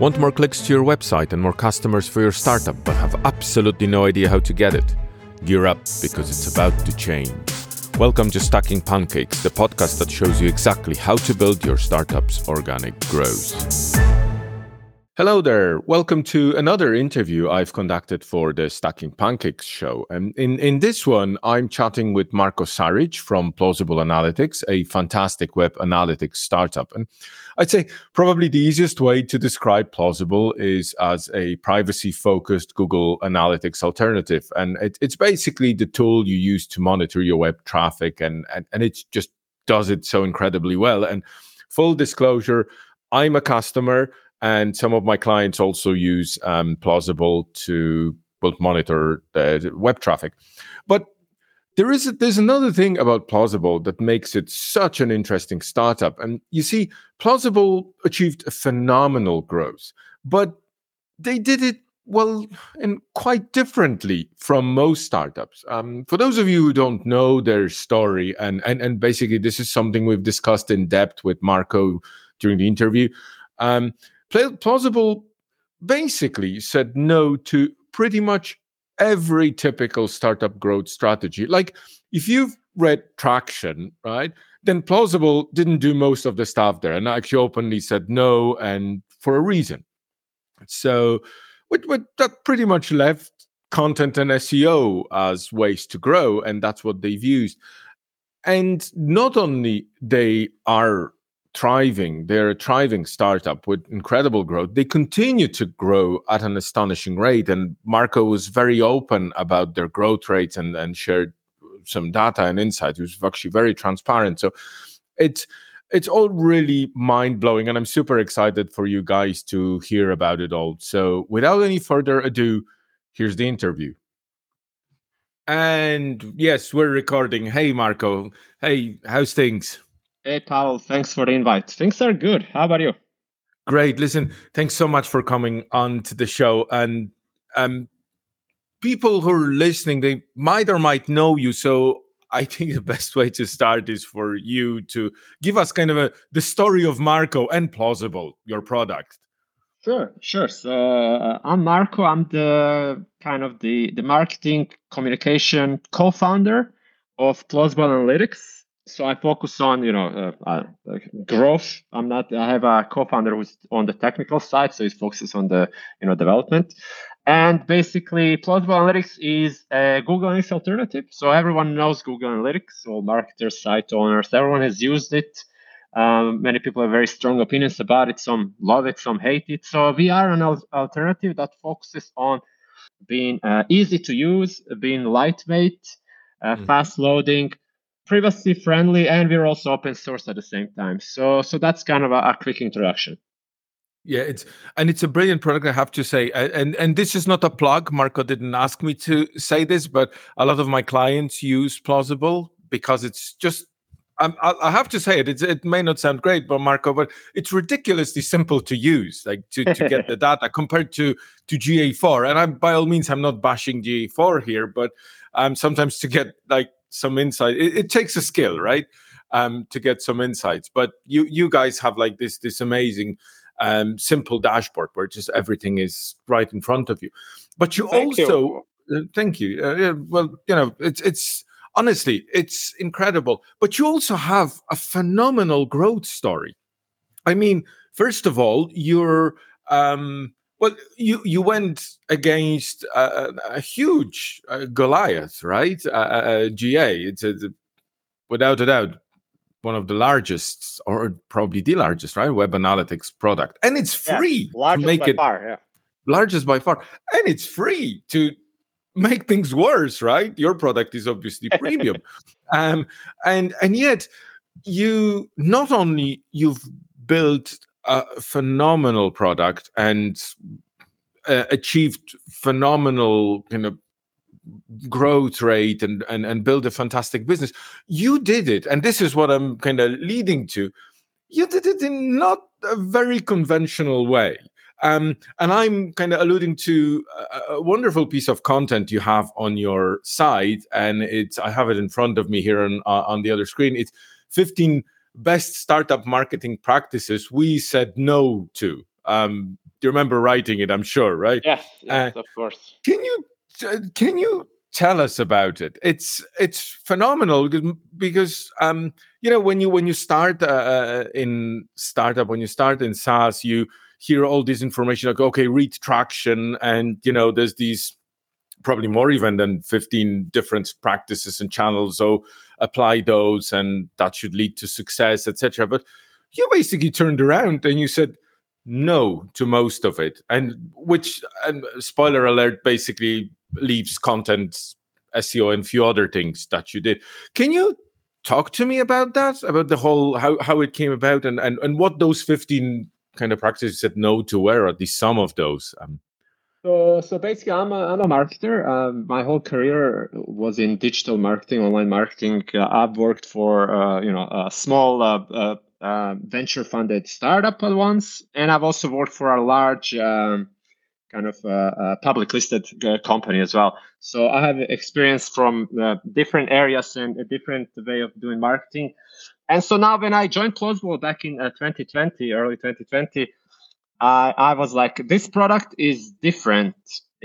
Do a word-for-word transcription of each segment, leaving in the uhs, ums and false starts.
Want more clicks to your website and more customers for your startup, but have absolutely no idea how to get it? Gear up, because it's about to change. Welcome to Stacking Pancakes, the podcast that shows you exactly how to build your startup's organic growth. Hello there. Welcome to another interview I've conducted for the Stacking Pancakes show. And in, in this one, I'm chatting with Marko Saric from Plausible Analytics, a fantastic web analytics startup. And I'd say probably the easiest way to describe Plausible is as a privacy-focused Google Analytics alternative. And it, it's basically the tool you use to monitor your web traffic, and, and, and it just does it so incredibly well. And full disclosure, I'm a customer. And some of my clients also use um, Plausible to both monitor the web traffic. But there is a, there's another thing about Plausible that makes it such an interesting startup. And you see, Plausible achieved a phenomenal growth, but they did it, well, and quite differently from most startups. Um, for those of you who don't know their story, and, and, and basically this is something we've discussed in depth with Marko during the interview, um, Plausible basically said no to pretty much every typical startup growth strategy. Like, if you've read Traction, right, then Plausible didn't do most of the stuff there and actually openly said no, and for a reason. So with, with that pretty much left content and S E O as ways to grow, and that's what they've used. And not only they are thriving. They're a thriving startup with incredible growth. They continue to grow at an astonishing rate. And Marko was very open about their growth rates and, and shared some data and insight. He was actually very transparent. So it's it's all really mind-blowing. And I'm super excited for you guys to hear about it all. So without any further ado, here's the interview. And yes, we're recording. Hey, Marko. Hey, how's things? Hey, Pavel, thanks for the invite. Things are good. How about you? Great. Listen, thanks so much for coming on to the show. And um, people who are listening, they might or might know you. So I think the best way to start is for you to give us kind of a, the story of Marko and Plausible, your product. Sure, sure. So uh, I'm Marko. I'm the kind of the, the marketing communication co-founder of Plausible Analytics. So I focus on, you know, uh, uh, growth. I'm not, I have a co-founder who's on the technical side. So he focuses on the, you know, development. And basically Plausible Analytics is a Google Analytics alternative. So everyone knows Google Analytics, all marketers, site owners, everyone has used it. Um, many people have very strong opinions about it. Some love it, some hate it. So we are an al- alternative that focuses on being uh, easy to use, being lightweight, uh, mm-hmm. fast loading, privacy friendly, and we're also open source at the same time. So so that's kind of a, a quick introduction. Yeah, it's and it's a brilliant product, I have to say. And and this is not a plug. Marko didn't ask me to say this, but a lot of my clients use Plausible because it's just, I'm, I have to say it, it's, it may not sound great, but Marko, but it's ridiculously simple to use, like to, to get the data compared to, to G A four. And I'm, by all means, I'm not bashing G A four here, but um, sometimes to get like, some insight. It, it takes a skill, right, um, to get some insights. But you you guys have like this this amazing, um, simple dashboard where just everything is right in front of you. But you thank also you. Uh, thank you. Uh, well, you know, it's it's honestly it's incredible. But you also have a phenomenal growth story. I mean, first of all, you're um, well, you you went against uh, a huge uh, Goliath, right? Uh, uh, G A, it's a, the, without a doubt one of the largest, or probably the largest, right? Web analytics product, and it's free. Yeah, largest to make by it, far, yeah. Largest by far, and it's free to make things worse, right? Your product is obviously premium, um, and and yet you not only you've built a phenomenal product and uh, achieved phenomenal, you know, growth rate and, and and built a fantastic business. You did it, and this is what I'm kind of leading to. You did it in not a very conventional way, um, and I'm kind of alluding to a, a wonderful piece of content you have on your site, and it's I have it in front of me here on uh, on the other screen. It's fifteen best startup marketing practices we said no to. Um, You remember writing it, I'm sure, right? Yes, yes, uh, of course. Can you can you tell us about it? It's it's phenomenal because because um you know when you when you start uh, in startup when you start in SaaS, you hear all this information like, okay, read traction, and you know there's these probably more even than fifteen different practices and channels. So apply those, and that should lead to success, et cetera. But you basically turned around and you said no to most of it, and which, and spoiler alert, basically leaves content, S E O, and a few other things that you did. Can you talk to me about that, about the whole, how, how it came about, and, and, and what those fifteen kind of practices said no to were, or at least some of those? Um, so, so basically, I'm a, I'm a marketer. Um, my whole career was in digital marketing, online marketing. Uh, I've worked for, uh, you know, a small uh, uh, Uh, venture-funded startup at once, and I've also worked for a large um, kind of uh, uh, public-listed uh, company as well. So I have experience from uh, different areas and a different way of doing marketing. And so now, when I joined Plausible back in uh, twenty twenty, early twenty twenty, I, I was like, this product is different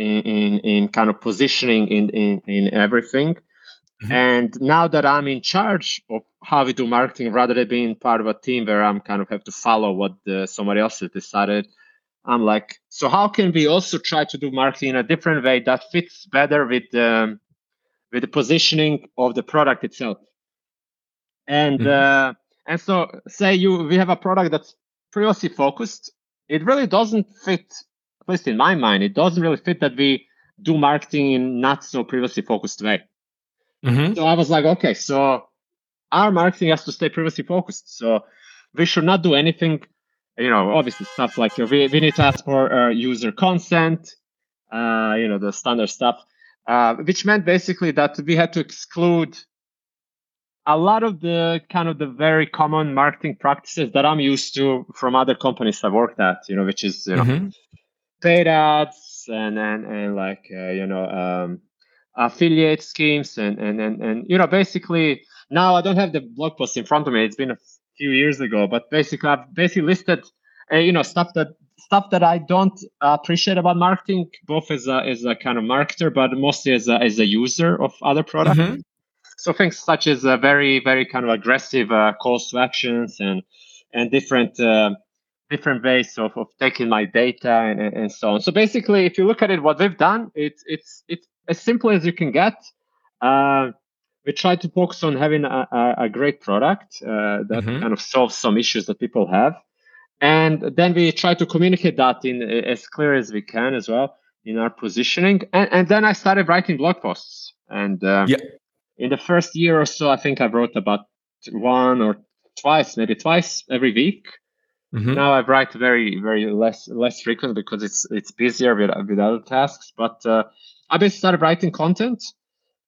in in, in kind of positioning in in, in everything. Mm-hmm. And now that I'm in charge of how we do marketing, rather than being part of a team where I'm kind of have to follow what uh, somebody else has decided, I'm like, so how can we also try to do marketing in a different way that fits better with um, with the positioning of the product itself? And mm-hmm. uh, and so say you we have a product that's privacy focused. It really doesn't fit, at least in my mind, it doesn't really fit that we do marketing in not so privacy focused way. Mm-hmm. So I was like, okay, so our marketing has to stay privacy focused. So we should not do anything, you know, obviously stuff like we, we need to ask for uh, user consent, uh, you know, the standard stuff, uh, which meant basically that we had to exclude a lot of the kind of the very common marketing practices that I'm used to from other companies I've worked at, you know, which is, you know, mm-hmm. paid ads and, and, and like, uh, you know, um, affiliate schemes and, and and and you know basically now I don't have the blog post in front of me. It's been a few years ago, but basically I've basically listed uh, you know stuff that stuff that I don't appreciate about marketing, both as a as a kind of marketer, but mostly as a as a user of other products. Mm-hmm. So things such as a very very kind of aggressive uh, calls to actions and and different uh, different ways of, of taking my data and, and and so on. So basically, if you look at it, what we've done, it's it's it's as simple as you can get. Uh, we try to focus on having a, a, a great product uh, that mm-hmm. kind of solves some issues that people have. And then we try to communicate that in as clear as we can as well in our positioning. And, and then I started writing blog posts. And um, yeah. in the first year or so, I think I wrote about one or twice, maybe twice every week. Mm-hmm. Now I write very, very less less frequently because it's it's busier with, with other tasks. But uh, I basically started writing content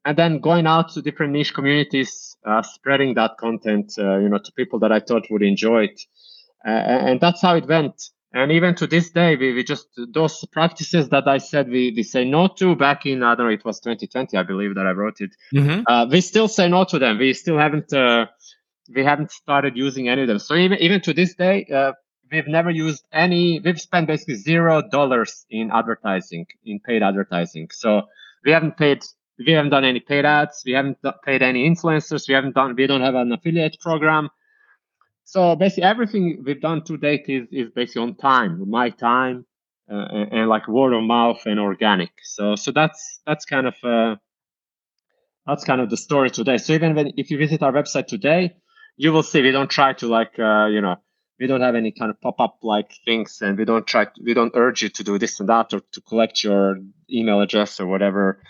and then going out to different niche communities, uh, spreading that content, uh, you know, to people that I thought would enjoy it. Uh, and that's how it went. And even to this day, we, we just, those practices that I said we, we say no to back in, I don't know, it was twenty twenty, I believe that I wrote it. Mm-hmm. Uh, we still say no to them. We still haven't, uh, we haven't started using any of them. So even, even to this day, uh, we've never used any, we've spent basically zero dollars in advertising, in paid advertising. So we haven't paid, we haven't done any paid ads. We haven't paid any influencers. We haven't done, we don't have an affiliate program. So basically everything we've done to date is, is basically on time, my time, uh, and, and like word of mouth and organic. So, so that's, that's kind of, uh, that's kind of the story today. So even when, if you visit our website today, you will see, we don't try to like, uh, you know, we don't have any kind of pop-up like things, and we don't try. To, we don't urge you to do this and that, or to collect your email address or whatever.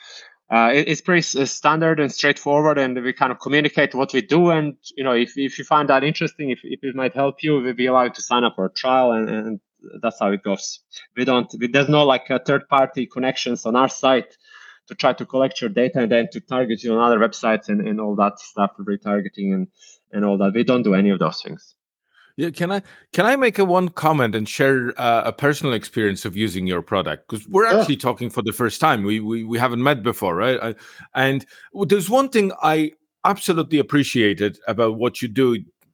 Uh, it, it's pretty standard and straightforward, and we kind of communicate what we do. And you know, if if you find that interesting, if, if it might help you, we'll be allowed to sign up for a trial, and, and that's how it goes. We don't. We, there's no like third-party connections on our site to try to collect your data and then to target you on other websites and, and all that stuff, retargeting and and all that. We don't do any of those things. Yeah, can I can I make a one comment and share uh, a personal experience of using your product? Because we're actually yeah. talking for the first time. We we we haven't met before, right? I, and there's one thing I absolutely appreciated about what you do.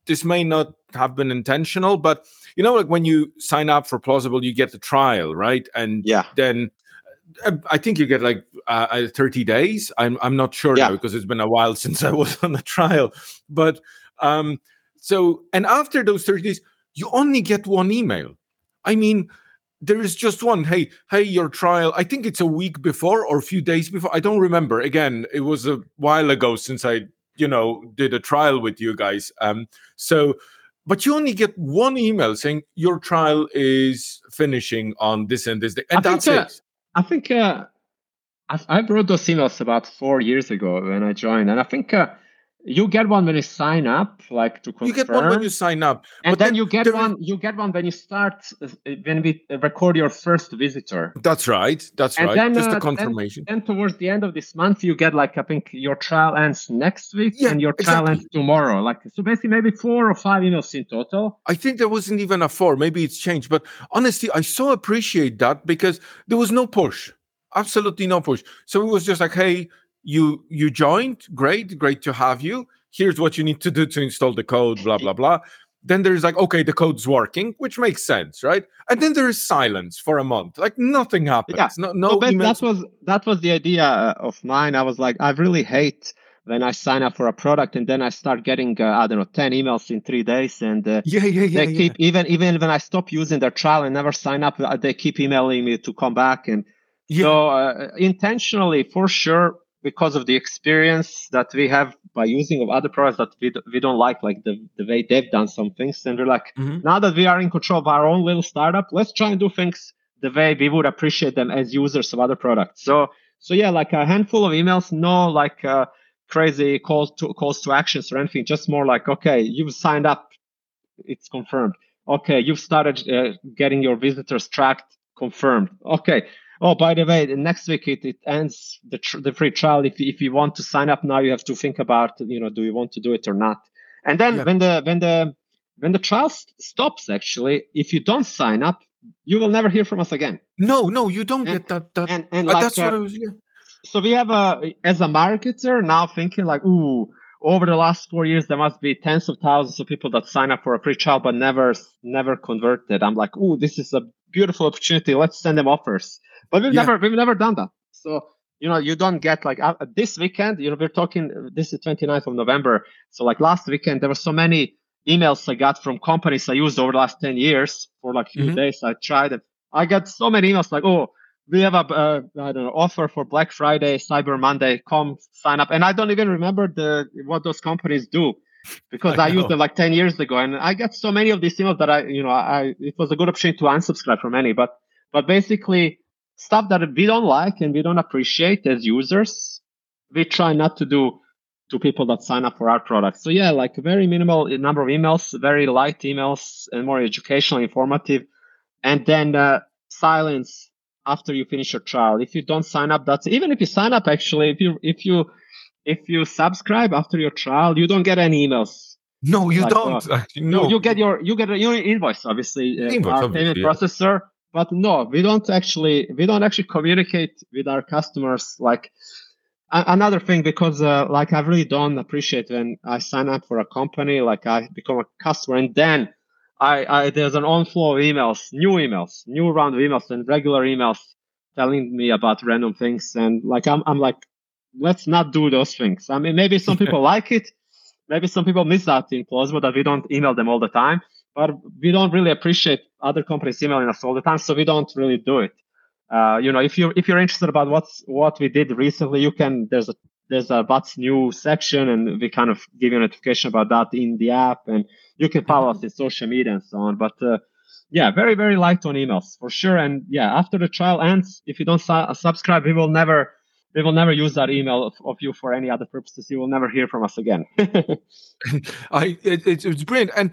This may not have been intentional, but you know, like when you sign up for Plausible, you get the trial, right? And yeah. then I think you get like uh, thirty days. I'm I'm not sure yeah. now because it's been a while since I was on a trial. But um, so, and after those thirty days, you only get one email. I mean, there is just one. Hey, hey, your trial. I think it's a week before or a few days before. I don't remember. Again, it was a while ago since I, you know, did a trial with you guys. Um, so, but you only get one email saying your trial is finishing on this and this day, and I that's think, uh, it. I think uh, I, I brought those emails about four years ago when I joined, and I think uh, you get one when you sign up, like to confirm. You get one when you sign up, and but then, then you get there... one. You get one when you start, when we record your first visitor. That's right. That's and right. Then, Just uh, a confirmation. Then, then towards the end of this month, you get like I think your trial ends next week, yeah, and your trial exactly. ends tomorrow. Like so, basically maybe four or five emails in total. I think there wasn't even a four. Maybe it's changed, but honestly, I so appreciate that because there was no push. Absolutely no push. So it was just like, hey. You you joined, great, great to have you. Here's what you need to do to install the code, blah, blah, blah. Then there's like, okay, the code's working, which makes sense, right? And then there is silence for a month. Like nothing happens. Yeah. No, no, no that was that was the idea of mine. I was like, I really hate when I sign up for a product and then I start getting, uh, I don't know, ten emails in three days. And uh, yeah, yeah, yeah, they yeah. keep, even, even when I stop using their trial and never sign up, they keep emailing me to come back. And yeah. so uh, intentionally, for sure, because of the experience that we have by using of other products that we, d- we don't like, like the, the way they've done some things. And we're like, mm-hmm. now that we are in control of our own little startup, let's try and do things the way we would appreciate them as users of other products. So, so yeah, like a handful of emails, no like uh, crazy calls to calls to actions or anything, just more like, okay, you've signed up, it's confirmed. Okay, you've started uh, getting your visitors tracked, confirmed. Okay. Oh, by the way, next week it, it ends the tr- the free trial. If if you want to sign up now, you have to think about, you know, do you want to do it or not? And then yeah. when the when the when the trial st- stops, actually, if you don't sign up, you will never hear from us again. No, no, you don't and, get that. that and, and uh, like, that's uh, what I was. Yeah. So we have a as a marketer now thinking like, ooh, over the last four years there must be tens of thousands of people that sign up for a free trial but never never converted. I'm like, ooh, this is a beautiful opportunity. Let's send them offers. But we've yeah. never we've never done that. So, you know, you don't get like uh, this weekend, you know, we're talking, this is twenty-ninth of November. So like last weekend, there were so many emails I got from companies I used over the last ten years for like a few mm-hmm. days. I tried it. I got so many emails like, oh, we have a, uh, I don't know, offer for Black Friday, Cyber Monday, come sign up. And I don't even remember the what those companies do because I, I used them like ten years ago. And I got so many of these emails that I, you know, I it was a good option to unsubscribe from any. But, but basically... stuff that we don't like and we don't appreciate as users, we try not to do to people that sign up for our product. So yeah, like very minimal number of emails, very light emails, and more educational, informative. And then uh, silence after you finish your trial. If you don't sign up, that's even if you sign up. Actually, if you if you if you subscribe after your trial, you don't get any emails. No, you like, don't. Uh, no, you, you get your you get your invoice obviously. Uh, invoice, our payment yeah. processor. But no, we don't actually we don't actually communicate with our customers. Like a- another thing, because uh, like I really don't appreciate when I sign up for a company, like I become a customer, and then I, I there's an onflow of emails, new emails, new round of emails, and regular emails telling me about random things. And like I'm I'm like, let's not do those things. I mean, maybe some people like it, maybe some people miss that in Plausible that we don't email them all the time. But we don't really appreciate other companies emailing us all the time, so we don't really do it. Uh, you know, if you if you're interested about what's what we did recently, you can there's a there's a what's new section, and we kind of give you a notification about that in the app, and you can follow us in social media and so on. But uh, yeah, very very light on emails for sure. And yeah, after the trial ends, if you don't su- subscribe, we will never we will never use that email of, of you for any other purposes. You will never hear from us again. I it, it's it's brilliant and.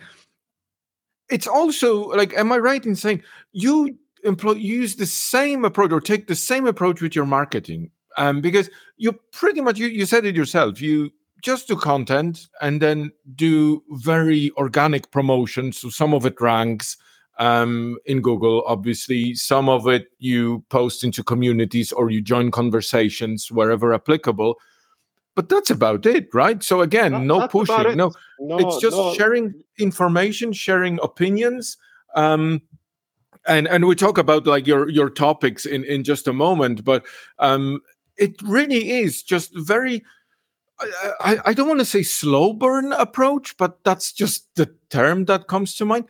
It's also like, am I right in saying you employ you use the same approach or take the same approach with your marketing? Um, because you pretty much you, you said it yourself. You just do content and then do very organic promotion. So some of it ranks um, in Google, obviously. Some of it you post into communities or you join conversations wherever applicable. But that's about it, right? So again, that, no pushing. It. No, no, it's just no. sharing information, sharing opinions, Um, and and we talk about like your your topics in, in just a moment, but um, it really is just very. I, I don't want to say slow burn approach, but that's just the term that comes to mind.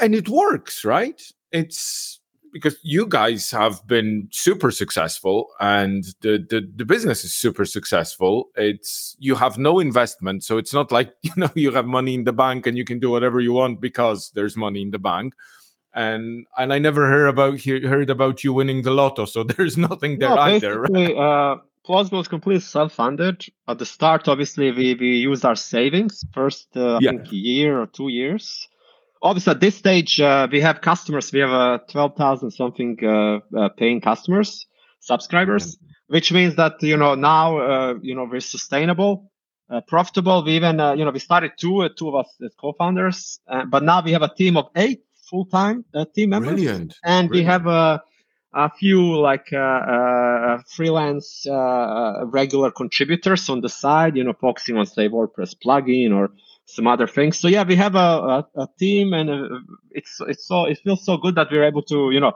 And it works, right? It's because you guys have been super successful and the, the, the business is super successful. It's you have no investment. So it's not like, you know, you have money in the bank and you can do whatever you want because there's money in the bank. And and I never heard about he, heard about you winning the lotto. So there's nothing there no, either. Right? Uh... Plausible is completely self-funded. At the start, obviously, we, we used our savings first uh, yeah. I think year or two years. Obviously, at this stage, uh, we have customers. We have uh, twelve thousand something uh, uh, paying customers, subscribers, which means that you know now uh, you know we're sustainable, uh, profitable. We even uh, you know we started two uh, two of us as co-founders, uh, but now we have a team of eight full-time uh, team members, Brilliant. and Brilliant. we have a. Uh, A few like uh, uh, freelance uh, regular contributors on the side, you know, focusing on, say, WordPress plugin or some other things. So yeah, we have a, a, a team, and uh, it's it's so it feels so good that we're able to you know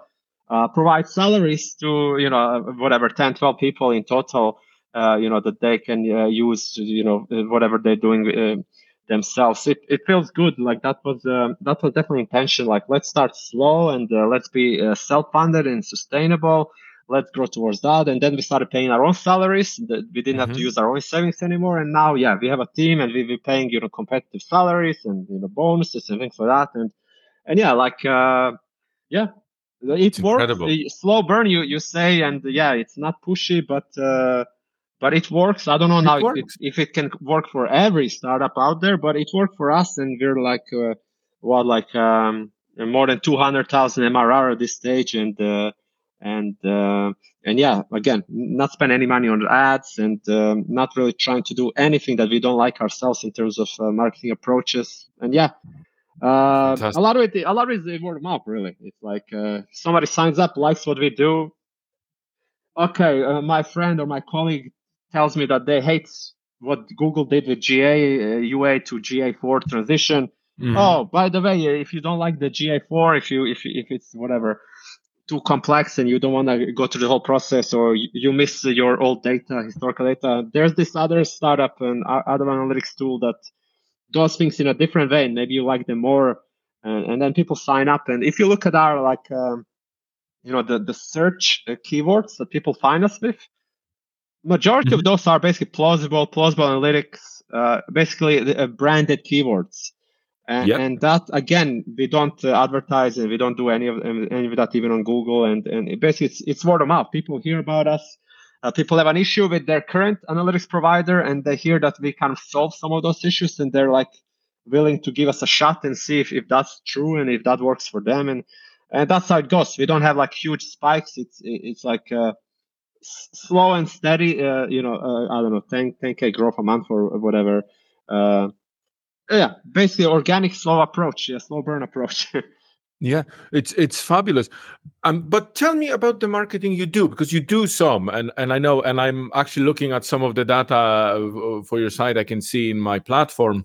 uh, provide salaries to you know whatever ten, twelve people in total, uh, you know, that they can uh, use you know whatever they're doing uh, themselves. It it feels good. Like that was um, that was definitely intention. Like let's start slow and uh, let's be uh, self-funded and sustainable. Let's grow towards that. And then we started paying our own salaries. We didn't mm-hmm. have to use our own savings anymore. And now, yeah, we have a team and we'll be paying you know competitive salaries and you know bonuses and things like that. And and yeah, like uh, yeah, it works. Slow burn, you you say, and yeah, it's not pushy, but. Uh, But it works. I don't know now it if, it, if it can work for every startup out there, but it worked for us, and we're like, uh, what, like um, more than two hundred thousand M R R at this stage, and uh, and uh, and yeah, again, not spend any money on ads, and um, not really trying to do anything that we don't like ourselves in terms of uh, marketing approaches, and yeah, uh, a lot of it, a lot of it is word of mouth. Really, it's like uh, somebody signs up, likes what we do. Okay, uh, my friend or my colleague tells me that they hate what Google did with G A, uh, U A to G A four transition. Mm. Oh, by the way, if you don't like the G A four, if you if if it's whatever too complex and you don't want to go through the whole process, or you, you miss your old data, historical data, there's this other startup and other analytics tool that does things in a different way. And maybe you like them more, and, and then people sign up. And if you look at our like, um, you know, the the search keywords that people find us with. Majority mm-hmm. of those are basically plausible, plausible analytics, uh, basically the, uh, branded keywords, and, yep. and that again we don't uh, advertise and we don't do any of any of that even on Google, and and it basically it's, it's word of mouth. People hear about us, uh, people have an issue with their current analytics provider, and they hear that we kind of solve some of those issues, and they're like willing to give us a shot and see if, if that's true and if that works for them, and and that's how it goes. We don't have like huge spikes. It's it's like. Uh, Slow and steady, uh, you know. Uh, I don't know, ten, ten K growth a month or whatever. Uh, yeah, basically organic, slow approach, yeah, slow burn approach. yeah, it's it's fabulous. Um, but tell me about the marketing you do, because you do some, and and I know, and I'm actually looking at some of the data for your site. I can see in my platform,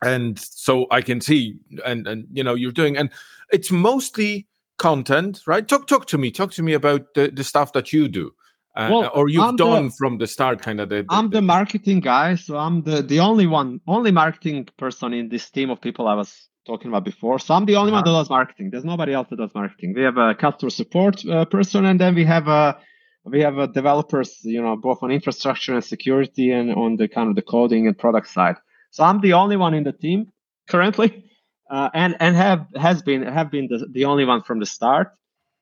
and so I can see, and and you know, you're doing, and it's mostly content, right? Talk talk to me, talk to me about the, the stuff that you do. Uh, well, or you've I'm done the, from the start kind of the, the, I'm the marketing guy, so I'm the, the only one, only marketing person in this team of people I was talking about before. So I'm the only uh-huh. one that does marketing. There's nobody else that does marketing. We have a customer support uh, person, and then we have a we have a developers, you know, both on infrastructure and security and on the kind of the coding and product side. So I'm the only one in the team currently, uh, and and have has been have been the, the only one from the start.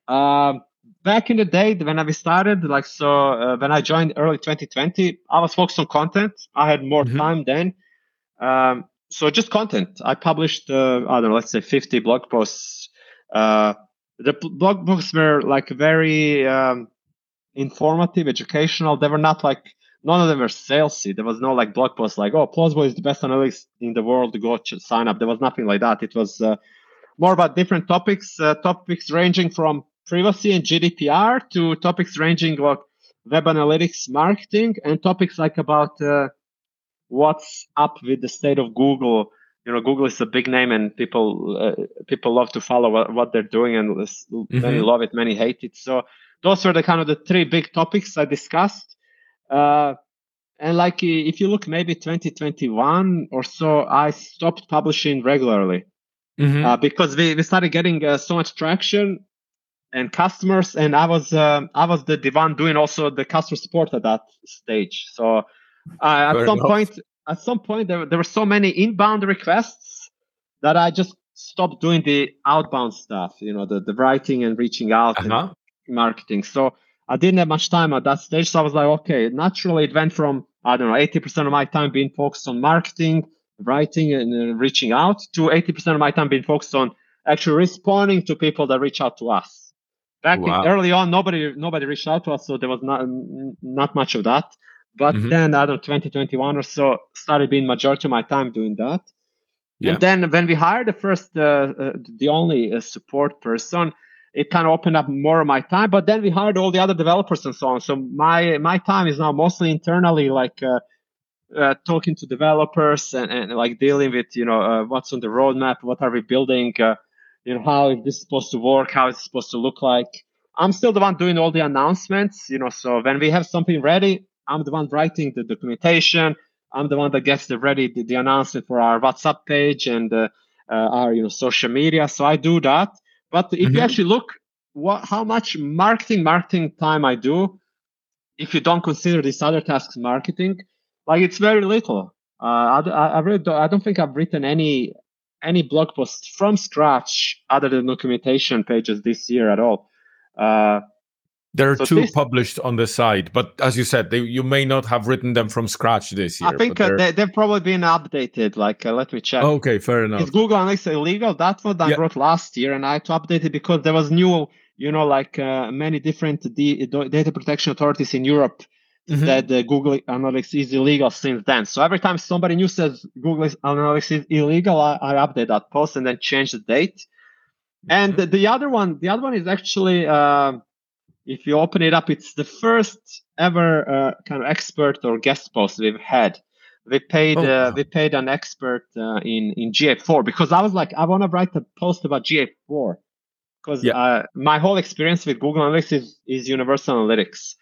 Um, Back in the day when we started, like so, uh, when I joined early twenty twenty, I was focused on content. I had more mm-hmm. time then, um, so just content. I published, uh, I don't know, let's say fifty blog posts. Uh, the blog posts were like very um, informative, educational. They were not like none of them were salesy. There was no like blog posts like, "Oh, Plausible is the best analytics in the world. Go sign up." There was nothing like that. It was uh, more about different topics, uh, topics ranging from privacy and G D P R to topics ranging like web analytics, marketing, and topics like about uh, what's up with the state of Google you know, Google is a big name, and people uh, people love to follow what, what they're doing, and mm-hmm. many love it, many hate it. So those were the kind of the three big topics I discussed. Uh, and like if you look maybe twenty twenty-one or so, I stopped publishing regularly mm-hmm. uh, because we, we started getting uh, so much traction and customers, and I was uh, I was the divan doing also the customer support at that stage. So uh, at Fair some enough. point. At some point, there, there were so many inbound requests that I just stopped doing the outbound stuff, you know, the, the writing and reaching out uh-huh. and marketing. So I didn't have much time at that stage. So I was like, okay, naturally it went from, I don't know, eighty percent of my time being focused on marketing, writing and uh, reaching out to eighty percent of my time being focused on actually responding to people that reach out to us. Back wow. in, early on, nobody nobody reached out to us. So there was not not much of that. But mm-hmm. then, I don't know, twenty twenty-one or so, started being majority of my time doing that. Yeah. And then when we hired the first, uh, uh, the only uh, support person, it kind of opened up more of my time. But then we hired all the other developers and so on. So my my time is now mostly internally, like uh, uh, talking to developers and, and like dealing with, you know, uh, what's on the roadmap, what are we building, uh, you know, how is this supposed to work, how it's supposed to look like. I'm still the one doing all the announcements, you know, so when we have something ready, I'm the one writing the documentation. I'm the one that gets the ready the, the announcement for our WhatsApp page and uh, uh, our you know social media. So I do that. But if mm-hmm. you actually look what how much marketing marketing time I do, if you don't consider these other tasks marketing, like it's very little. Uh, I I really don't, I don't think I've written any any blog posts from scratch other than documentation pages this year at all. Uh, There are so two this, published on the site, but as you said, they, you may not have written them from scratch this year. I think uh, they, they've probably been updated. Like, uh, let me check. Okay, fair enough. Is Google Analytics illegal? That's what I yeah. wrote last year, and I had to update it because there was new, you know, like uh, many different d- data protection authorities in Europe mm-hmm. said uh, Google Analytics is illegal since then. So every time somebody new says Google Analytics is illegal, I, I update that post and then change the date. And mm-hmm. the other one, the other one is actually. Uh, If you open it up, it's the first ever uh, kind of expert or guest post we've had. We paid oh, wow. uh, we paid an expert uh, in in G A four because I was like, I want to write a post about G A four because yeah. uh, my whole experience with Google Analytics is, is Universal Analytics.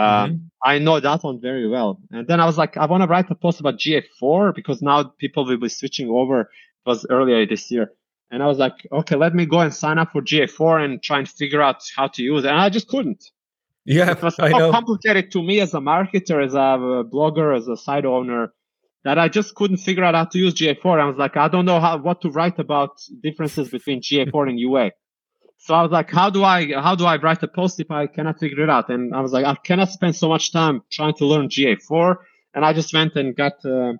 Um, mm-hmm. I know that one very well. And then I was like, I want to write a post about G A four because now people will be switching over. It was earlier this year. And I was like, okay, let me go and sign up for G A four and try and figure out how to use it. And I just couldn't. Yeah, it was so I know. complicated to me as a marketer, as a blogger, as a site owner, that I just couldn't figure out how to use G A four. I was like, I don't know how what to write about differences between G A four and U A. So I was like, how do I how do I write a post if I cannot figure it out? And I was like, I cannot spend so much time trying to learn G A four. And I just went and got. Uh,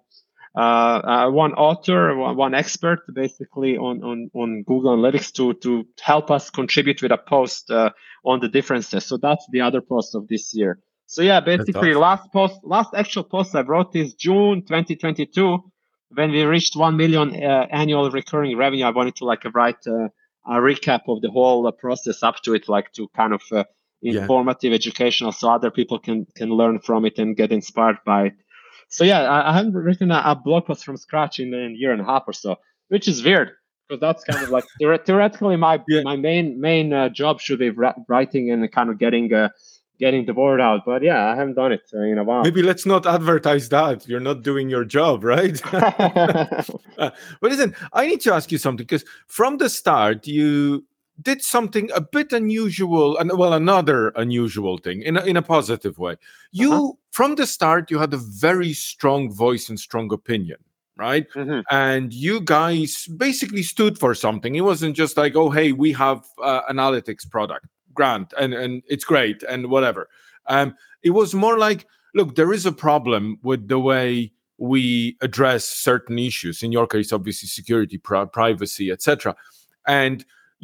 Uh, uh, one author, one, one expert, basically on, on, on Google Analytics to to help us contribute with a post uh, on the differences. So that's the other post of this year. So yeah, basically awesome. last post, last actual post I wrote is June twenty twenty-two, when we reached one million uh, annual recurring revenue. I wanted to like write uh, a recap of the whole uh, process up to it, like to kind of uh, informative, yeah. educational, so other people can can learn from it and get inspired by it. So yeah, I, I haven't written a, a blog post from scratch in, in a year and a half or so, which is weird because that's kind of like theoret- theoretically my yeah. my main main uh, job should be ra- writing and kind of getting uh, getting the word out. But yeah, I haven't done it uh, in a while. Maybe let's not advertise that you're not doing your job, right? uh, but listen, I need to ask you something because from the start you did something a bit unusual, and well, another unusual thing in a, in a positive way. You, uh-huh. from the start, you had a very strong voice and strong opinion, right? Mm-hmm. And you guys basically stood for something. It wasn't just like, oh, hey, we have uh, analytics product, grant, and, and it's great and whatever. Um, it was more like, look, there is a problem with the way we address certain issues. In your case, obviously, security, pri- privacy, et cetera. And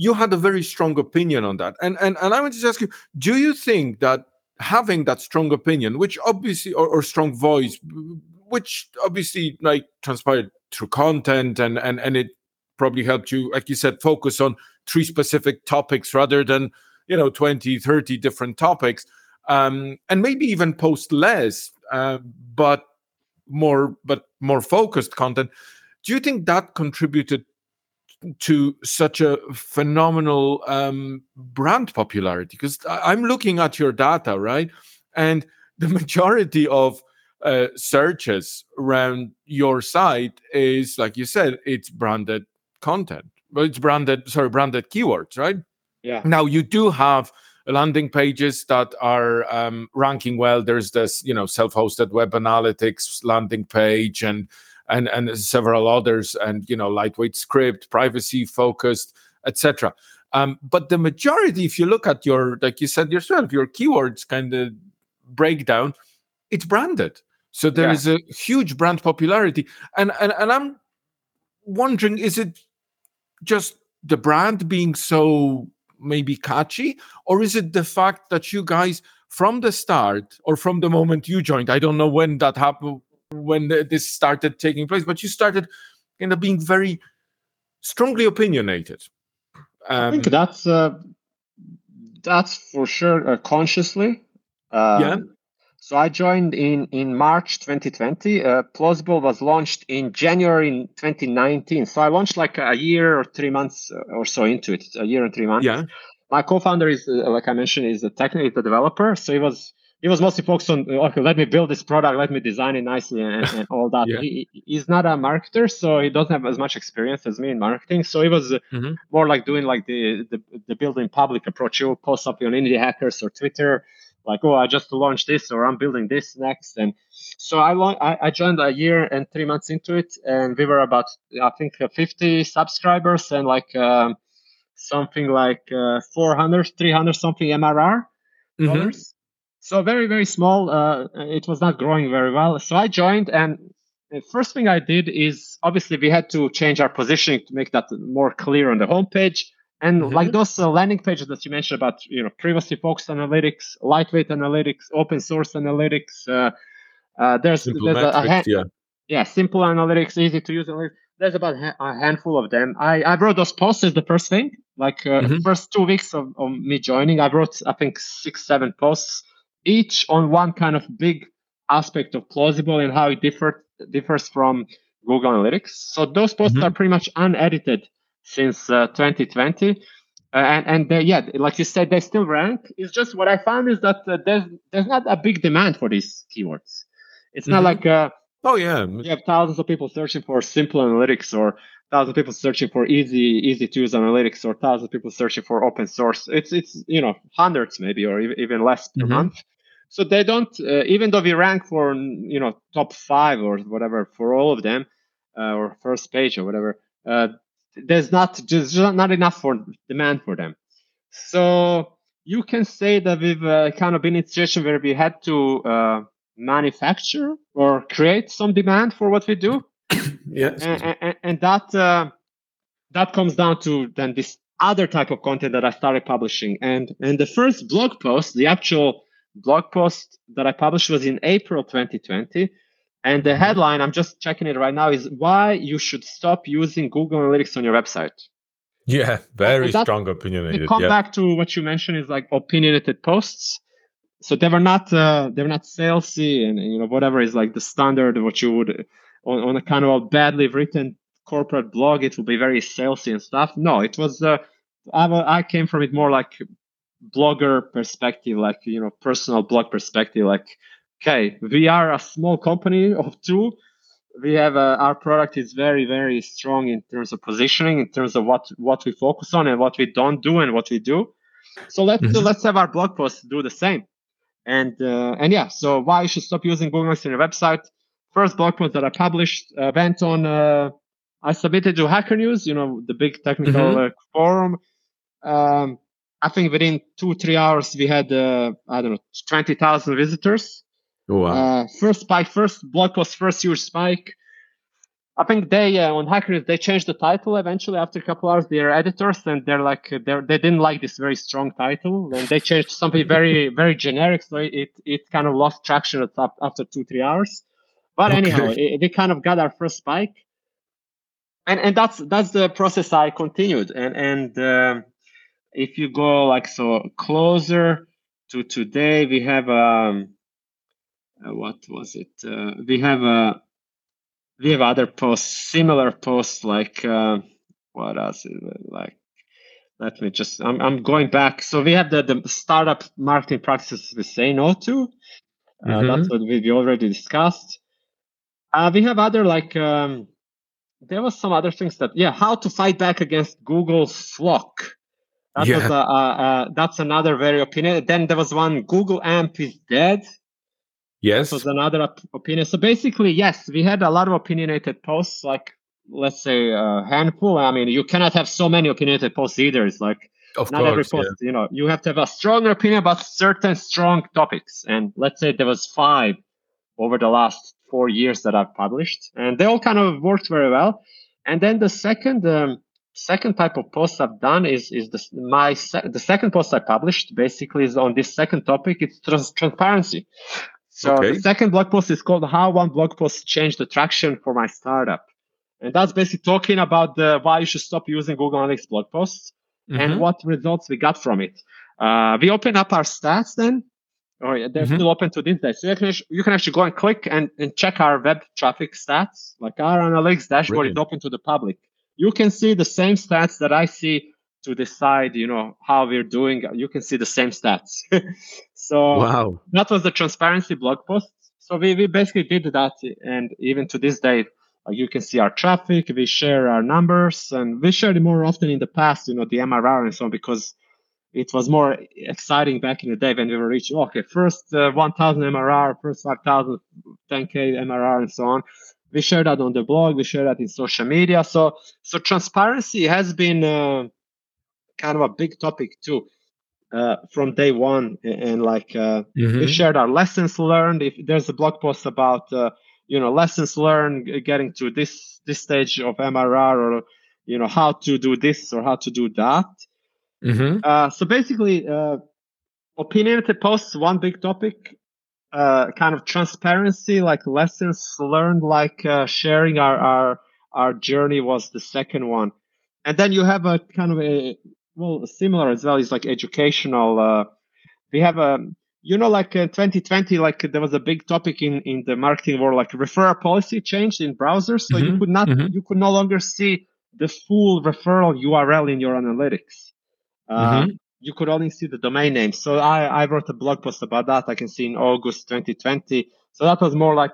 you had a very strong opinion on that. And and and I want to ask you, do you think that having that strong opinion, which obviously, or, or strong voice, which obviously like transpired through content and, and, and it probably helped you, like you said, focus on three specific topics rather than, you know, twenty, thirty different topics, um, and maybe even post less, uh, but more but more focused content. Do you think that contributed to such a phenomenal um, brand popularity? Because I'm looking at your data, right? And the majority of uh, searches around your site is, like you said, it's branded content. Well, it's branded, sorry, branded keywords, right? Yeah. Now, you do have landing pages that are um, ranking well. There's this, you know, self-hosted web analytics landing page and and and several others, and, you know, lightweight script, privacy-focused, et cetera. Um, but the majority, if you look at your, like you said yourself, your keywords kind of breakdown, it's branded. So there yeah. is a huge brand popularity. And, and and I'm wondering, is it just the brand being so maybe catchy, or is it the fact that you guys from the start, or from the moment you joined, I don't know when that happened, when this started taking place, but you started kind of being very strongly opinionated? Um, I think that's uh, that's for sure uh, consciously. Um, yeah. So I joined in, in March twenty twenty. Uh, Plausible was launched in January twenty nineteen. So I launched like a year or three months or so into it, a year and three months. Yeah. My co-founder is, uh, like I mentioned, is a technical is a developer. So he was he was mostly focused on, okay, let me build this product, let me design it nicely and, and all that. Yeah. He, he's not a marketer, so he doesn't have as much experience as me in marketing. So he was mm-hmm. more like doing like the, the, the building public approach. You post something on Indie Hackers or Twitter, like, oh, I just launched this, or I'm building this next. And so I, lo- I joined a year and three months into it, and we were about, I think, fifty subscribers and like um, something like uh, four hundred, three hundred something M R R mm-hmm. dollars. So very, very small. Uh, it was not growing very well. So I joined, and the first thing I did is, obviously, we had to change our positioning to make that more clear on the homepage. And mm-hmm. like those uh, landing pages that you mentioned about, you know, privacy-focused analytics, lightweight analytics, open-source analytics. Uh, uh, there's simple there's metrics, a ha- yeah. yeah, simple analytics, easy to use. There's about ha- a handful of them. I, I wrote those posts as the first thing. Like uh, mm-hmm. the first two weeks of, of me joining, I wrote I think six, seven posts, each on one kind of big aspect of Plausible and how it differed differs from Google Analytics. So those posts mm-hmm. are pretty much unedited since uh, twenty twenty, uh, and and they, yeah, like you said, they still rank. It's just what I found is that uh, there's there's not a big demand for these keywords. It's mm-hmm. not like uh, oh yeah, you have thousands of people searching for simple analytics, or thousands of people searching for easy easy to use analytics, or thousands of people searching for open source. It's it's you know hundreds maybe, or even less per mm-hmm. month. So they don't uh, even though we rank for you know top five or whatever for all of them, uh, or first page or whatever. Uh, There's not just not enough for demand for them, so you can say that we've uh, kind of been in a situation where we had to uh, manufacture or create some demand for what we do. Yes, and, and, and that uh, that comes down to then this other type of content that I started publishing. And and the first blog post, the actual blog post that I published, was in April twenty twenty. And the headline, I'm just checking it right now, is why you should stop using Google Analytics on your website. Yeah, very strong opinionated. To come yeah. back to what you mentioned is like opinionated posts. So they were not uh, they were not salesy and, and you know whatever is like the standard of what you would on, on a kind of a badly written corporate blog. It would be very salesy and stuff. No, it was uh, I I came from it more like blogger perspective, like you know personal blog perspective, like. Okay, we are a small company of two. We have a, our product is very, very strong in terms of positioning, in terms of what, what we focus on and what we don't do and what we do. So let's mm-hmm. do, let's have our blog posts do the same. And uh, and yeah, so why you should stop using Google Analytics on your website? First blog post that I published uh, went on. Uh, I submitted to Hacker News, you know, the big technical mm-hmm. uh, forum. Um, I think within two three hours we had uh, I don't know twenty thousand visitors. Wow. Uh, first spike, first blog post, first huge spike. I think they uh, on Hacker News they changed the title eventually after a couple hours. Their editors and they're like they they didn't like this very strong title and they changed something very very generic. So it it kind of lost traction at, after two three hours. But okay. anyhow, it, we kind of got our first spike, and and that's that's the process I continued. And and um, if you go like so closer to today, we have um. Uh, what was it? Uh, we have a we have other posts, similar posts, like uh, what else is it? Like, let me just, I'm, I'm going back. So we have the, the startup marketing practices we say no to. Uh, mm-hmm. That's what we, we already discussed. Uh, we have other, like, um, there was some other things that, yeah, how to fight back against Google Flock. That yeah. was a, a, a, that's another very opinion. Then there was one, Google A M P is dead. Yes. That was another op- opinion. So basically, yes, we had a lot of opinionated posts, like, let's say a handful. I mean, you cannot have so many opinionated posts either. It's like, of not course, every post, yeah. you know, you have to have a stronger opinion about certain strong topics. And let's say there was five over the last four years that I've published, and they all kind of worked very well. And then the second um, second type of post I've done is is the, my se- the second post I published basically is on this second topic. It's trans- transparency. So okay. the second blog post is called "How One Blog Post Changed the Traction for My Startup," and that's basically talking about the why you should stop using Google Analytics blog posts mm-hmm. and what results we got from it. Uh, we open up our stats then. Oh, yeah, they're mm-hmm. still open to this day. So you can, you can actually go and click and, and check our web traffic stats. Like our analytics dashboard Brilliant. Is open to the public. You can see the same stats that I see to decide, you know, how we're doing. You can see the same stats. So wow. that was the transparency blog post. So we, we basically did that. And even to this day, like you can see our traffic. We share our numbers, and we shared it more often in the past, you know, the M R R and so on, because it was more exciting back in the day when we were reaching, okay, first uh, one thousand M R R, first five thousand, ten K M R R, and so on. We share that on the blog. We share that in social media. So so transparency has been uh, kind of a big topic too uh, from day one. And, and like uh, mm-hmm. we shared our lessons learned. If there's a blog post about, uh, you know, lessons learned getting to this, this stage of M R R, or, you know, how to do this or how to do that. Mm-hmm. Uh, so basically, uh, opinionated posts, one big topic, uh, kind of transparency, like lessons learned, like uh, sharing our, our our journey was the second one. And then you have a kind of a, well, similar as well, is like educational. Uh, we have a, you know, like in twenty twenty, like there was a big topic in, in the marketing world, like referral policy change in browsers. So mm-hmm. you could not, mm-hmm. you could no longer see the full referral U R L in your analytics. Uh, mm-hmm. You could only see the domain name. So I, I wrote a blog post about that. I can see in August twenty twenty. So that was more like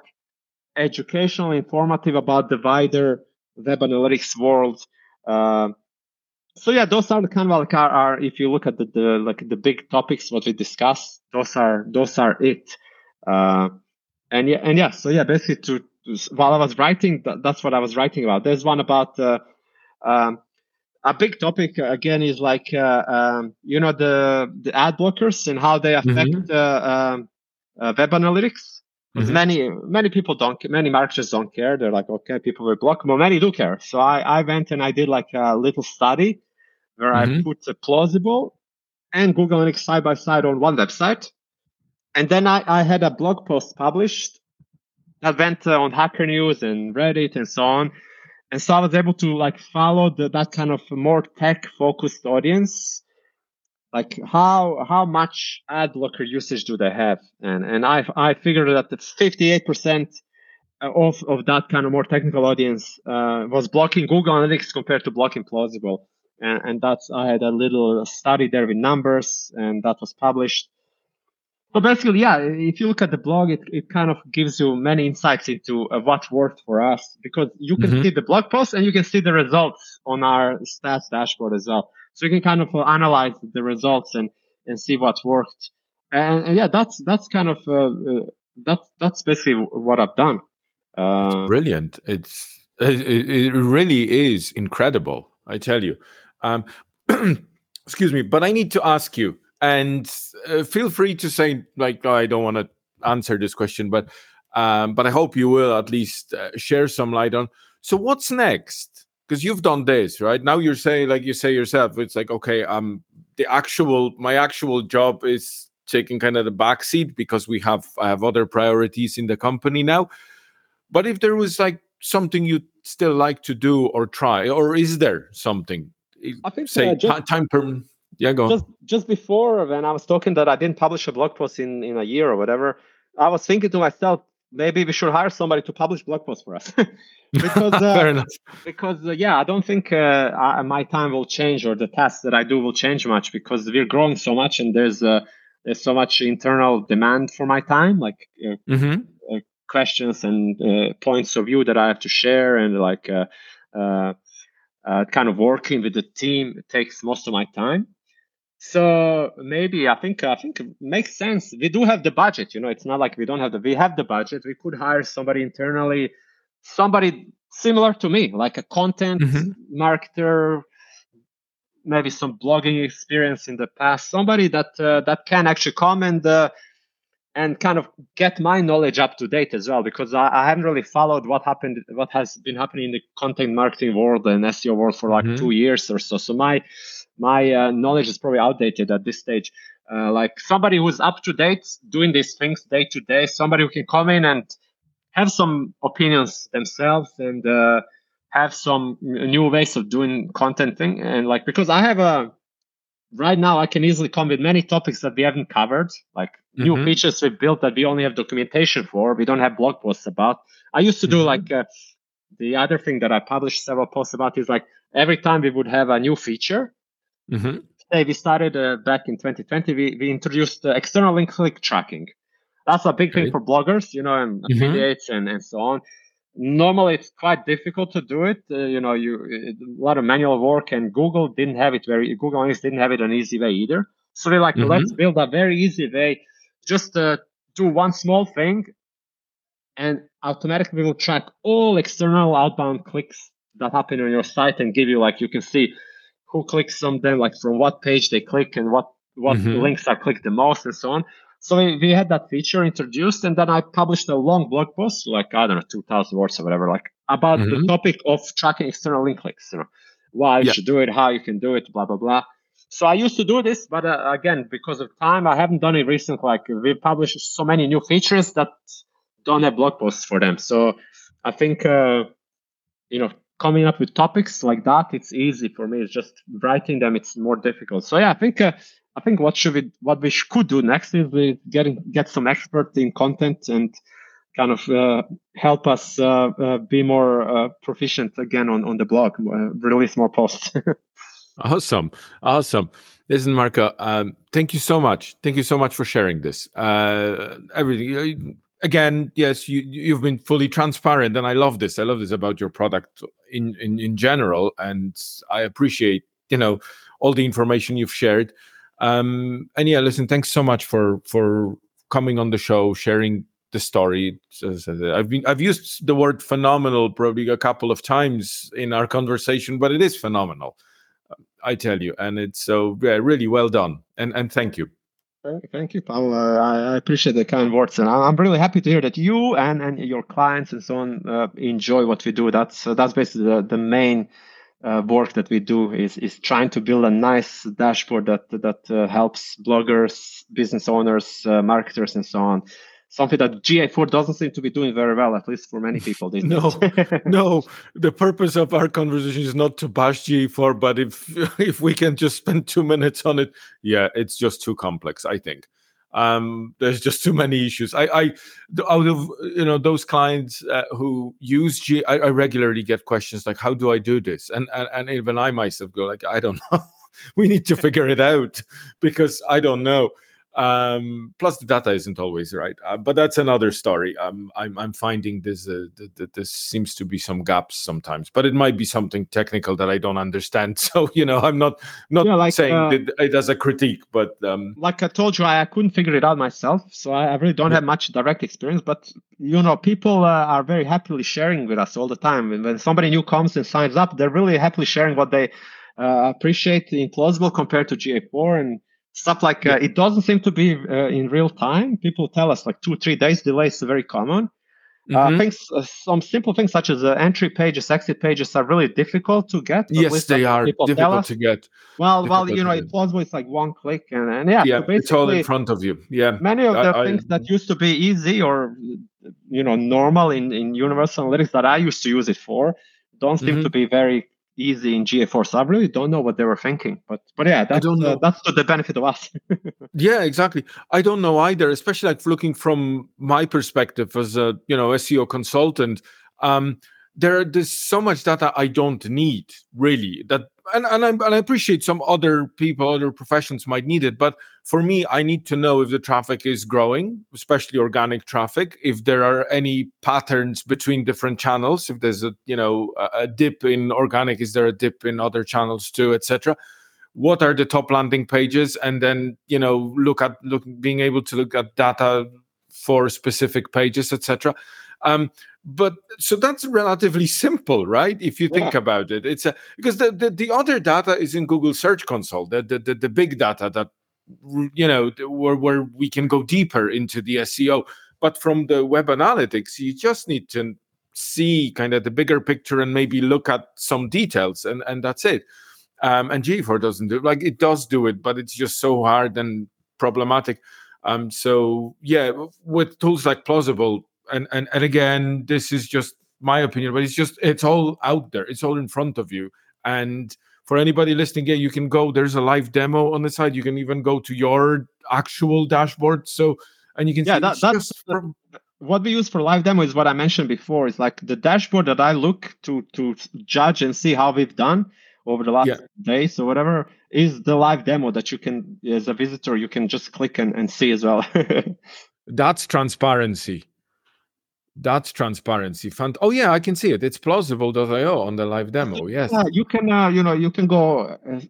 educational, informative about the wider web analytics world. Uh, so yeah, those are the kind of like our, our if you look at the, the like the big topics what we discussed, those are those are it. Uh, and yeah, and yeah. So yeah, basically, to, to while I was writing, th- that's what I was writing about. There's one about. Uh, um, A big topic again is like uh, um, you know the the ad blockers and how they affect mm-hmm. uh, um, uh, web analytics. Mm-hmm. Many many people don't, many marketers don't care. They're like, okay, people will block, but many do care. So I, I went and I did like a little study where mm-hmm. I put a Plausible and Google Analytics side by side on one website, and then I, I had a blog post published that went uh, on Hacker News and Reddit and so on. And so I was able to like follow the, that kind of more tech-focused audience, like how how much ad blocker usage do they have? And and I I figured that fifty-eight percent of of that kind of more technical audience uh, was blocking Google Analytics compared to blocking Plausible, and and that's I had a little study there with numbers, and that was published. So basically, yeah, if you look at the blog, it, it kind of gives you many insights into uh, what worked for us, because you can mm-hmm. see the blog post and you can see the results on our stats dashboard as well. So you can kind of uh, analyze the results and, and see what worked. And, and yeah, that's that's kind of uh, uh, that's that's basically what I've done. Uh, it's brilliant. It's it, it really is incredible, I tell you. Um, excuse me, but I need to ask you. And uh, feel free to say, like, oh, I don't want to answer this question, but um, but I hope you will at least uh, share some light on. So what's next? Because you've done this, right? Now you're saying, like you say yourself, it's like, okay, um, the actual my actual job is taking kind of the backseat because we have I have other priorities in the company now. But if there was like something you'd still like to do or try, or is there something? I think say uh, just- time per. Yeah, go on. Just, just before, when I was talking that I didn't publish a blog post in, in a year or whatever, I was thinking to myself, maybe we should hire somebody to publish blog posts for us. because, uh, Fair enough. Because, uh, yeah, I don't think uh, I, my time will change, or the tasks that I do will change much, because we're growing so much and there's uh, there's so much internal demand for my time, like uh, mm-hmm. uh, questions and uh, points of view that I have to share, and like uh, uh, uh, kind of working with the team, it takes most of my time. So maybe I think I think it makes sense. We do have the budget, you know. It's not like we don't have the. We have the budget. We could hire somebody internally, somebody similar to me, like a content mm-hmm. marketer, maybe some blogging experience in the past. Somebody that uh, that can actually come and uh, and kind of get my knowledge up to date as well, because I, I haven't really followed what happened, what has been happening in the content marketing world and S E O world for like mm-hmm. two years or so. So my My uh, knowledge is probably outdated at this stage. Uh, like somebody who's up to date, doing these things day to day, somebody who can come in and have some opinions themselves and uh, have some new ways of doing content thing. And like, because I have a, right now I can easily come with many topics that we haven't covered, like mm-hmm. new features we built that we only have documentation for, we don't have blog posts about. I used to do mm-hmm. like uh, the other thing that I published several posts about is like every time we would have a new feature. Mm-hmm. Hey, we started uh, back in twenty twenty. We we introduced uh, external link click tracking. That's a big okay. thing for bloggers, you know, and mm-hmm. affiliates and, and so on. Normally, it's quite difficult to do it. Uh, you know, you it, a lot of manual work, and Google didn't have it very. Google Analytics didn't have it an easy way either. So we're like, mm-hmm. let's build a very easy way. Just uh, do one small thing, and automatically we'll track all external outbound clicks that happen on your site and give you like you can see. Who clicks on them, like from what page they click and what, what mm-hmm. links are clicked the most and so on. So we, we had that feature introduced, and then I published a long blog post, like, I don't know, two thousand words or whatever, like about mm-hmm. the topic of tracking external link clicks, you know, why you yeah. should do it, how you can do it, blah, blah, blah. So I used to do this, but uh, again, because of time, I haven't done it recently. Like we published so many new features that don't have blog posts for them. So I think, uh, you know, coming up with topics like that, it's easy for me. It's just writing them, it's more difficult. So yeah, I think uh, I think what should we what we could do next is we get get some expert in content and kind of uh, help us uh, uh, be more uh, proficient again on on the blog, uh, release more posts. Awesome, awesome. Listen, Marko, um, thank you so much. Thank you so much for sharing this. Uh, everything. Again, yes, you, you've been fully transparent, and I love this. I love this about your product in, in, in general, and I appreciate, you know, all the information you've shared. Um, and yeah, listen, thanks so much for for coming on the show, sharing the story. I've been I've used the word phenomenal probably a couple of times in our conversation, but it is phenomenal, I tell you. And it's so yeah, really well done, and and thank you. Thank you, Pavel. Uh, I appreciate the kind words, and I'm really happy to hear that you and, and your clients and so on uh, enjoy what we do. That's uh, that's basically the, the main uh, work that we do is is trying to build a nice dashboard that that uh, helps bloggers, business owners, uh, marketers, and so on. Something that G A four doesn't seem to be doing very well, at least for many people. These no, days. no. The purpose of our conversation is not to bash G A four, but if if we can just spend two minutes on it, yeah, it's just too complex, I think. Um, there's just too many issues. I, I out of you know those clients uh, who use G A, I, I regularly get questions like, "How do I do this?" And and, and even I myself go like, "I don't know. We need to figure it out because I don't know." Um, plus the data isn't always right, uh, but that's another story. Um, I'm I'm finding this uh, th- th- this seems to be some gaps sometimes, but it might be something technical that I don't understand. So you know, I'm not not yeah, like, saying uh, that it as a critique, but um, like I told you, I, I couldn't figure it out myself, so I, I really don't yeah. have much direct experience. But you know, people uh, are very happily sharing with us all the time. And when somebody new comes and signs up, they're really happily sharing what they uh, appreciate in Plausible compared to G A four and. Stuff like uh, it doesn't seem to be uh, in real time. People tell us like two, three days delay is very common. Mm-hmm. Uh, things, uh, some simple things such as uh, entry pages, exit pages are really difficult to get. Yes, they are difficult to get. Well, well, you know, it was always like one click and, and yeah, yeah so it's all in front of you. Yeah, many of the I, things I, that used to be easy or you know normal in in Universal Analytics that I used to use it for don't seem mm-hmm. to be very easy in G A four. So I really don't know what they were thinking, but but yeah, that's, I don't know. Uh, that's to the benefit of us. Yeah, exactly. I don't know either, especially like looking from my perspective as a, you know, S E O consultant. Um, there there's so much data I don't need really. That and and I, and I appreciate some other people, other professions might need it, but for me, I need to know if the traffic is growing, especially organic traffic. If there are any patterns between different channels, if there's a you know a dip in organic, is there a dip in other channels too, et cetera. What are the top landing pages, and then you know look at look being able to look at data for specific pages, et cetera. Um, but so that's relatively simple, right? If you think yeah. about it, it's a, because the, the, the other data is in Google Search Console, the the, the, the big data that, you know, where, where we can go deeper into the S E O. But from the web analytics, you just need to see kind of the bigger picture and maybe look at some details, and, and that's it. Um, and G A four doesn't do it. Like it does do it, but it's just so hard and problematic. Um, so yeah, with tools like Plausible. And, and and again, this is just my opinion, but it's just, it's all out there. It's all in front of you. And for anybody listening, yeah, you can go, there's a live demo on the site. You can even go to your actual dashboard. So, and you can yeah, see. That, that's just from... what we use for live demo is what I mentioned before. It's like the dashboard that I look to to judge and see how we've done over the last yeah. days or whatever is the live demo that you can, as a visitor, you can just click and, and see as well. That's transparency. That's transparency. Fant- oh yeah, I can see it. It's plausible dot io on the live demo. Yes. Yeah, you can. Uh, you know, you can go uh,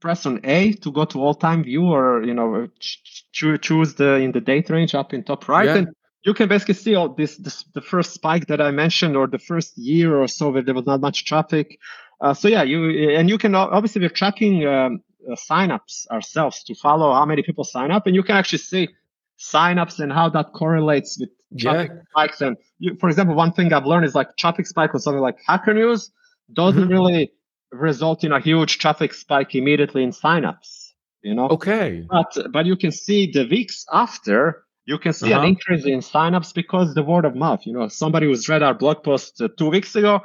press on A to go to all time view, or you know, ch- ch- choose the in the date range up in top right, yeah. and you can basically see all this, this the first spike that I mentioned, or the first year or so where there was not much traffic. Uh, so yeah, you and you can obviously we're tracking um, uh, signups ourselves to follow how many people sign up, and you can actually see signups and how that correlates with traffic yeah. spikes. And you, for example, one thing I've learned is like traffic spike on something like Hacker News doesn't mm-hmm. really result in a huge traffic spike immediately in signups, you know. Okay. But but you can see the weeks after, you can see uh-huh. an increase in signups because the word of mouth, you know, somebody who's read our blog post uh, two weeks ago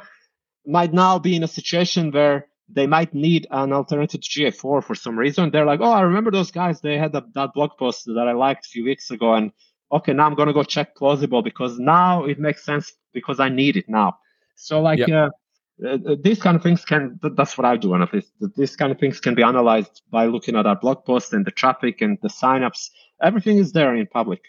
might now be in a situation where they might need an alternative to G A four for some reason. They're like, oh, I remember those guys. They had a, that blog post that I liked a few weeks ago. And okay, now I'm going to go check Plausible because now it makes sense because I need it now. So like yeah. uh, uh, these kind of things can, that's what I do. And at least these kind of things can be analyzed by looking at our blog post and the traffic and the signups. Everything is there in public.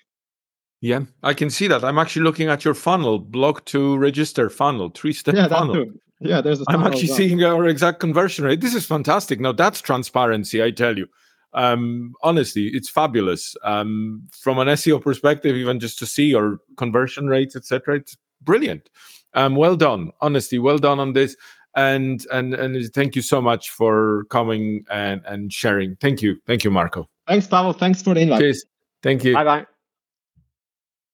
Yeah, I can see that. I'm actually looking at your funnel, blog to register funnel, three-step yeah, funnel. That too. Yeah, there's a I'm actually seeing our exact conversion rate. This is fantastic. Now, that's transparency, I tell you. Um, honestly, it's fabulous. Um, from an S E O perspective, even just to see your conversion rates, et cetera, it's brilliant. Um, well done. Honestly, well done on this. And and and thank you so much for coming and, and sharing. Thank you. Thank you, Marko. Thanks, Pavel. Thanks for the invite. Cheers. Thank you. Bye-bye.